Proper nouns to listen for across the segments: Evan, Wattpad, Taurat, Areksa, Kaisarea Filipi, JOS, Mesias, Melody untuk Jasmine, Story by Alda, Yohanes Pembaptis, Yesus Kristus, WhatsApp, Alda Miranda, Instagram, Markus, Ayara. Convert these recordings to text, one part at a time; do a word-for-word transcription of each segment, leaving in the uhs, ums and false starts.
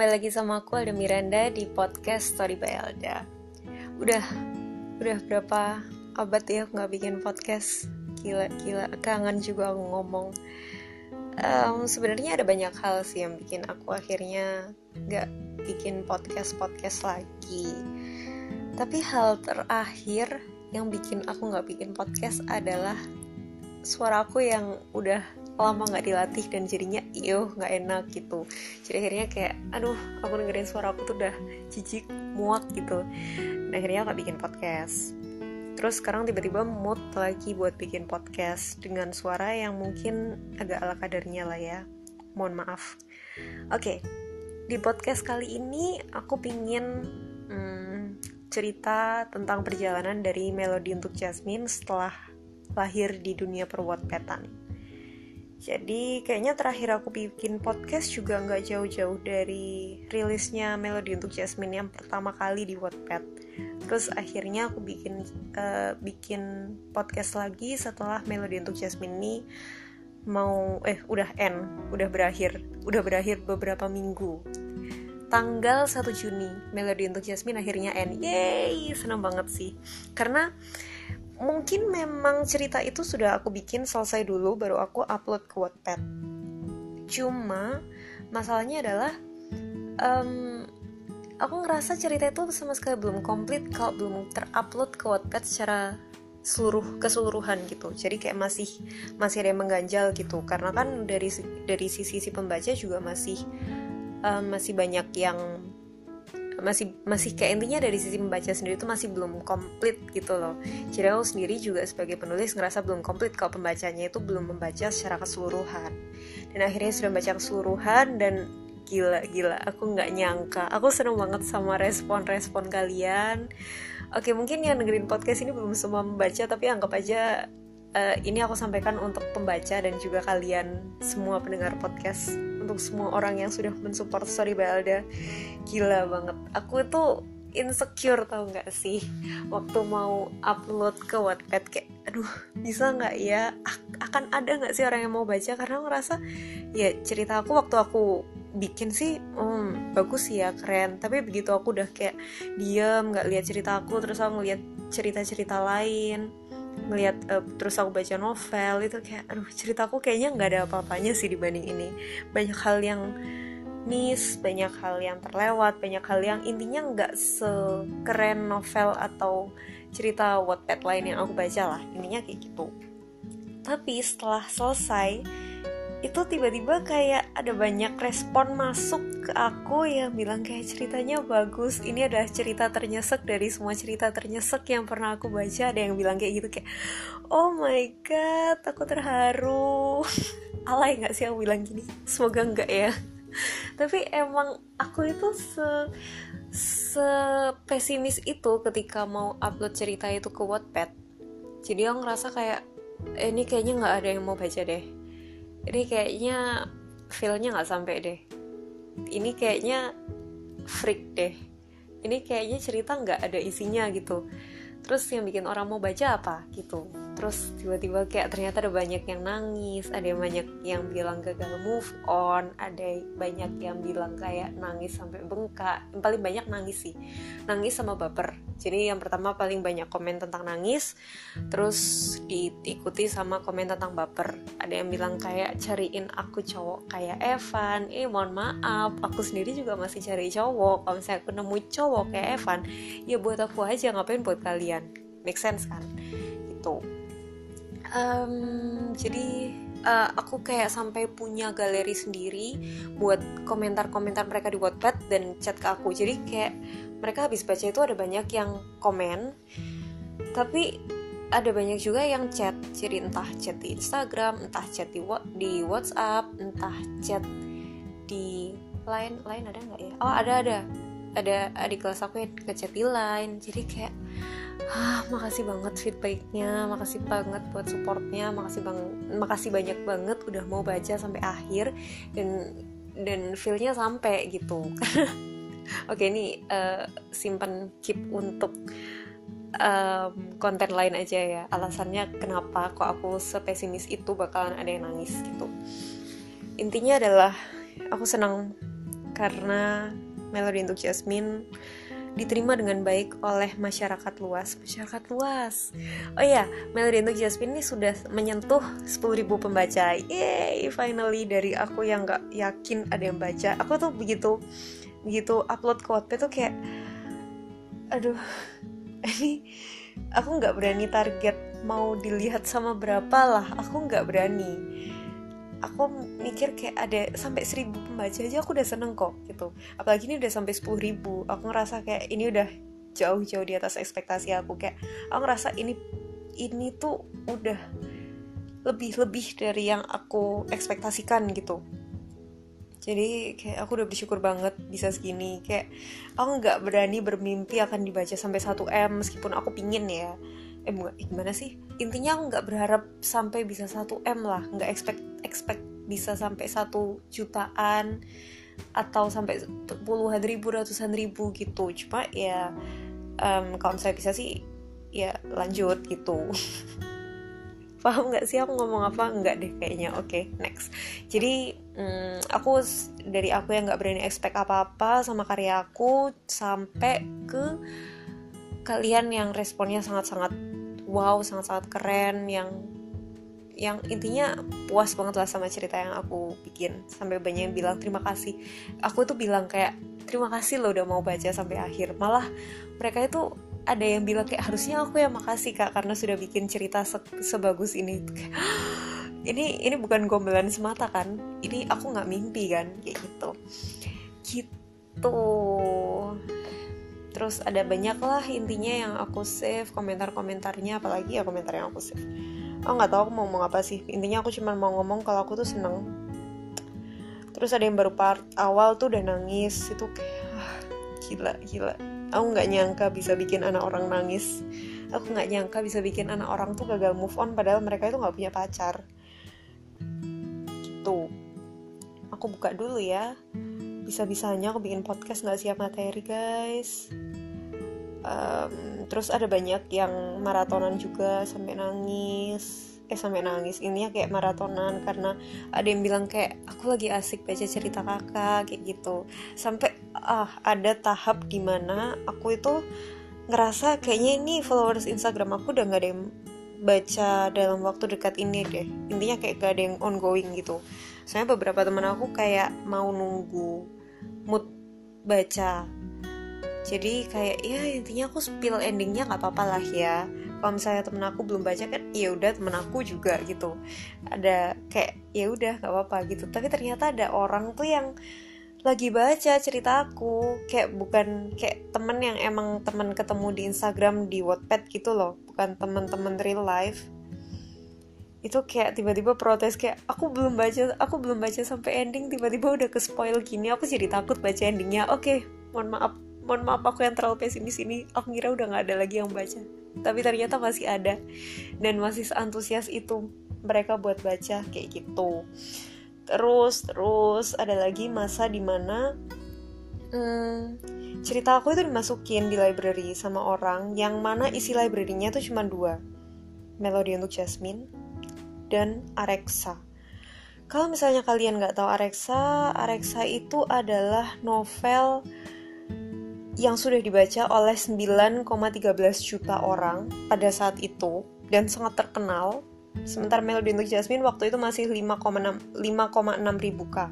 kembali lagi sama aku Alda Miranda di podcast Story by Alda. Udah, udah berapa abad ya aku gak bikin podcast. Gila-gila, kangen juga aku ngomong. Um, sebenarnya ada banyak hal sih yang bikin aku akhirnya gak bikin podcast-podcast lagi. Tapi hal terakhir yang bikin aku gak bikin podcast adalah suara aku yang udah lama gak dilatih dan jadinya iuh gak enak gitu. Jadi akhirnya kayak aduh, aku dengerin suara aku tuh udah jijik, muak gitu. Dan akhirnya gak bikin podcast. Terus sekarang tiba-tiba mood lagi buat bikin podcast dengan suara yang mungkin agak ala kadarnya lah ya. Mohon maaf. Oke, di podcast kali ini aku pingin hmm, cerita tentang perjalanan dari Melody untuk Jasmine setelah lahir di dunia per-Wattpad-an. Jadi kayaknya terakhir aku bikin podcast juga gak jauh-jauh dari rilisnya Melody untuk Jasmine yang pertama kali di Wattpad. Terus akhirnya aku bikin uh, bikin podcast lagi setelah Melody untuk Jasmine ini mau eh udah end, udah berakhir, udah berakhir beberapa minggu. Tanggal satu Juni Melody untuk Jasmine akhirnya end. Yeay, senang banget sih. Karena mungkin memang cerita itu sudah aku bikin selesai dulu, baru aku upload ke Wattpad. Cuma masalahnya adalah um, aku ngerasa cerita itu sama sekali belum komplit kalau belum terupload ke Wattpad secara seluruh keseluruhan gitu. Jadi kayak masih masih ada yang mengganjal gitu. Karena kan dari dari sisi si pembaca juga masih um, masih banyak yang masih masih kayak intinya dari sisi membaca sendiri itu masih belum komplit gitu loh. Jadi aku sendiri juga sebagai penulis ngerasa belum komplit kalau pembacanya itu belum membaca secara keseluruhan. Dan akhirnya sudah membaca keseluruhan dan gila-gila, aku gak nyangka. Aku seneng banget sama respon-respon kalian. Oke, mungkin yang dengerin podcast ini belum semua membaca, tapi anggap aja uh, ini aku sampaikan untuk pembaca dan juga kalian semua pendengar podcast, untuk semua orang yang sudah mensupport Story by Alda. Gila banget, aku tuh insecure tau gak sih waktu mau upload ke Wattpad, kayak aduh bisa gak ya, akan ada gak sih orang yang mau baca. Karena ngerasa ya cerita aku waktu aku bikin sih hmm, bagus sih ya, keren. Tapi begitu aku udah kayak diem gak lihat cerita aku, terus aku ngeliat cerita-cerita lain, ngeliat uh, terus aku baca novel, itu kayak aduh ceritaku kayaknya gak ada apa-apanya sih dibanding ini. Banyak hal yang miss, banyak hal yang terlewat, banyak hal yang intinya gak sekeren novel atau cerita Wattpad lain yang aku baca lah, intinya kayak gitu. Tapi setelah selesai itu tiba-tiba kayak ada banyak respon masuk ke aku yang bilang kayak ceritanya bagus, ini adalah cerita ternyesek dari semua cerita ternyesek yang pernah aku baca. Ada yang bilang kayak gitu, kayak oh my god, aku terharu. Alay gak sih aku bilang gini? Semoga enggak ya. Tapi emang aku itu se sepesimis itu ketika mau upload cerita itu ke Wattpad. Jadi aku ngerasa kayak eh, ini kayaknya gak ada yang mau baca deh, ini kayaknya feel-nya gak sampai deh, ini kayaknya freak deh, ini kayaknya cerita gak ada isinya gitu. Terus yang bikin orang mau baca apa gitu. Terus tiba-tiba kayak ternyata ada banyak yang nangis, ada yang banyak yang bilang gagal move on, ada banyak yang bilang kayak nangis sampai bengkak. Yang paling banyak nangis sih, nangis sama baper. Jadi yang pertama paling banyak komen tentang nangis, terus diikuti sama komen tentang baper. Ada yang bilang kayak cariin aku cowok kayak Evan. Eh mohon maaf, aku sendiri juga masih cari cowok. Kalau misalnya aku nemu cowok kayak Evan, ya buat aku aja, ngapain buat kalian. Make sense kan? Gitu. Um, jadi uh, aku kayak sampai punya galeri sendiri buat komentar-komentar mereka di Wattpad dan chat ke aku. Jadi kayak mereka habis baca itu ada banyak yang komen, tapi ada banyak juga yang chat. Jadi entah chat di Instagram, entah chat di, di WhatsApp, entah chat di Line. Line ada nggak ya? Oh ada ada ada adik kelas aku yang ngechat di Line. Jadi kayak ah, makasih banget feedbacknya, makasih banget buat supportnya, makasih bang, makasih banyak banget udah mau baca sampai akhir dan dan feelnya sampai gitu. Oke ini uh, simpen keep untuk um, konten lain aja ya. Alasannya kenapa kok aku sepesimis itu bakalan ada yang nangis gitu. Intinya adalah aku senang karena Melody untuk Jasmine diterima dengan baik oleh masyarakat luas. Masyarakat luas. Oh iya, Melody untuk Jasmine ini sudah menyentuh sepuluh ribu pembaca. Yeay, finally dari aku yang gak yakin ada yang baca. Aku tuh begitu begitu upload ke Wattpad tuh kayak, aduh, ini aku gak berani target mau dilihat sama berapa lah. Aku gak berani. Aku mikir kayak ada sampai seribu pembaca aja aku udah seneng kok gitu. Apalagi ini udah sampai sepuluh ribu. Aku ngerasa kayak ini udah jauh-jauh di atas ekspektasi aku. Kayak aku ngerasa ini ini tuh udah lebih-lebih dari yang aku ekspektasikan gitu. Jadi kayak aku udah bersyukur banget bisa segini. Kayak aku gak berani bermimpi akan dibaca sampai satu M, meskipun aku pingin ya. Eh gimana sih, intinya aku gak berharap sampai bisa satu M lah. Gak expect, expect bisa sampai satu jutaan atau sampai puluhan ribu, ratusan ribu gitu. Cuma ya um, kalau misalnya bisa sih ya lanjut gitu. Paham gak sih aku ngomong apa? Enggak deh kayaknya. Oke, okay, next. Jadi um, aku dari aku yang gak berani expect apa-apa sama karya aku sampai ke kalian yang responnya sangat-sangat wow, sangat-sangat keren, yang yang intinya puas banget lah sama cerita yang aku bikin. Sampai banyak yang bilang terima kasih. Aku tuh bilang kayak terima kasih lo udah mau baca sampai akhir. Malah mereka itu ada yang bilang kayak harusnya aku yang makasih kak karena sudah bikin cerita se- sebagus ini. Kayak, ini ini bukan gombalan semata kan? Ini aku nggak mimpi kan? Kayak gitu. Gitu. Terus ada banyak lah intinya yang aku save, komentar-komentarnya, apalagi ya komentar yang aku save. Aku gak tahu aku mau ngomong apa sih, intinya aku cuma mau ngomong kalau aku tuh seneng. Terus ada yang baru part awal tuh udah nangis, itu kayak ah, gila, gila. Aku gak nyangka bisa bikin anak orang nangis. Aku gak nyangka bisa bikin anak orang tuh gagal move on padahal mereka itu gak punya pacar. Gitu. Aku buka dulu ya. Bisa-bisanya aku bikin podcast gak siap materi guys. um, Terus ada banyak yang maratonan juga sampai nangis. Eh sampai nangis, intinya kayak maratonan. Karena ada yang bilang kayak aku lagi asik baca cerita kakak kayak gitu. Sampai ah, ada tahap dimana aku itu ngerasa kayaknya ini followers Instagram aku udah gak ada yang baca dalam waktu dekat ini deh. Intinya kayak gak ada yang ongoing gitu. Soalnya beberapa teman aku kayak mau nunggu mood baca. Jadi kayak ya intinya aku spill endingnya gak apa-apa lah ya. Kalau misalnya temen aku belum baca kan ya udah temen aku juga gitu. Ada kayak ya udah gak apa-apa gitu. Tapi ternyata ada orang tuh yang lagi baca cerita aku, kayak bukan kayak temen yang emang temen ketemu di Instagram, di Wattpad gitu loh, bukan temen-temen real life. Itu kayak tiba-tiba protes kayak aku belum baca, aku belum baca sampai ending, tiba-tiba udah ke spoil gini, aku jadi takut baca endingnya. Oke, okay, mohon maaf, mohon maaf aku yang terlalu pesimis ini. Aku ngira udah nggak ada lagi yang baca, tapi ternyata masih ada dan masih antusias itu mereka buat baca kayak gitu. Terus, terus ada lagi masa dimana hmm, cerita aku itu dimasukin di library sama orang yang mana isi library-nya tuh cuma dua, Melody untuk Jasmine dan Areksa. Kalau misalnya kalian nggak tahu Areksa, Areksa itu adalah novel yang sudah dibaca oleh sembilan koma tiga belas juta orang pada saat itu dan sangat terkenal. Sementara Melody untuk Jasmine waktu itu masih lima koma enam ribu k.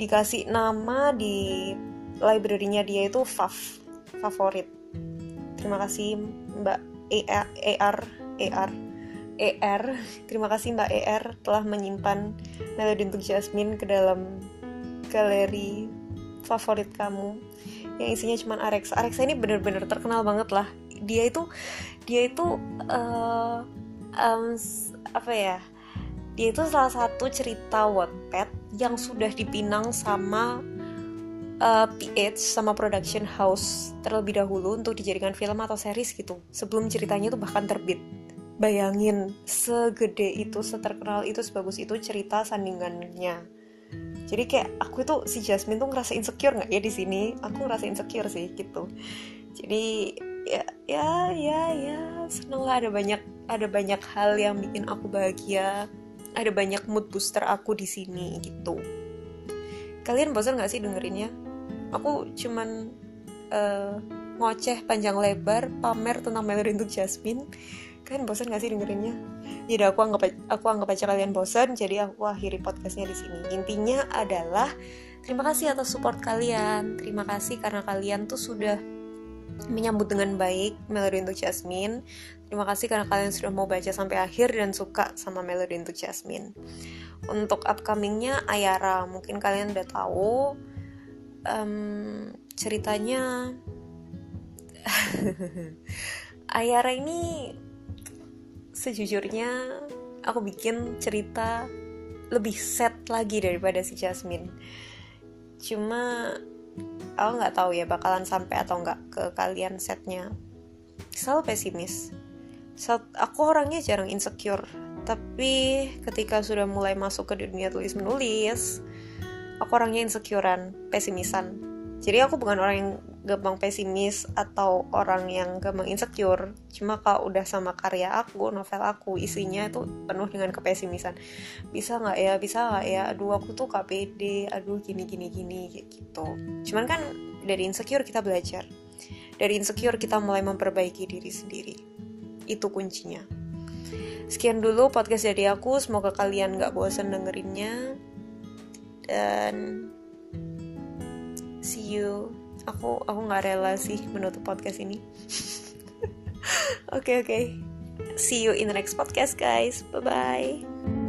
Dikasih nama di library-nya dia itu fav, favorit. Terima kasih Mbak E R, E R, E R, E R. Terima kasih Mbak E R telah menyimpan Melody untuk Jasmine ke dalam galeri favorit kamu yang isinya cuma Areksa. Areksa ini benar-benar terkenal banget lah. Dia itu dia itu uh, Um, apa ya, dia itu salah satu cerita Wattpad yang sudah dipinang sama uh, P H sama production house terlebih dahulu untuk dijadikan film atau series gitu sebelum ceritanya itu bahkan terbit. Bayangin segede itu, seterkenal itu, sebagus itu cerita sandingannya. Jadi kayak aku itu si Jasmine tuh ngerasa insecure nggak ya di sini? Aku ngerasa insecure sih gitu. Jadi ya ya ya ya seneng lah, ada banyak ada banyak hal yang bikin aku bahagia, ada banyak mood booster aku di sini gitu. Kalian bosan gak sih dengerinnya? Aku cuman uh, ngoceh panjang lebar, pamer tentang Melody untuk Jasmine. Kalian bosan gak sih dengerinnya? Jadi aku anggap, aku anggap aja kalian bosan, jadi aku akhiri podcastnya di sini. Intinya adalah terima kasih atas support kalian. Terima kasih karena kalian tuh sudah menyambut dengan baik Melody untuk Jasmine. Terima kasih karena kalian sudah mau baca sampai akhir dan suka sama Melody untuk Jasmine. Untuk upcomingnya Ayara, mungkin kalian udah tahu um, ceritanya. Ayara ini sejujurnya aku bikin cerita lebih set lagi daripada si Jasmine. Cuma aku nggak tahu ya bakalan sampai atau nggak ke kalian setnya. Selalu pesimis. Saat aku orangnya jarang insecure, tapi ketika sudah mulai masuk ke dunia tulis menulis, aku orangnya insecurean, pesimisan. Jadi aku bukan orang yang gampang pesimis atau orang yang gampang insecure. Cuma kalau udah sama karya aku, novel aku, isinya itu penuh dengan kepesimisan. Bisa nggak ya, bisa nggak ya. Aduh aku tuh K P D, aduh gini gini gini kayak gitu. Cuman kan dari insecure kita belajar. Dari insecure kita mulai memperbaiki diri sendiri. Itu kuncinya. Sekian dulu podcast dari aku. Semoga kalian gak bosan dengerinnya. Dan see you. Aku aku gak rela sih menutup podcast ini. Oke oke. Okay, okay. See you in the next podcast guys. Bye bye.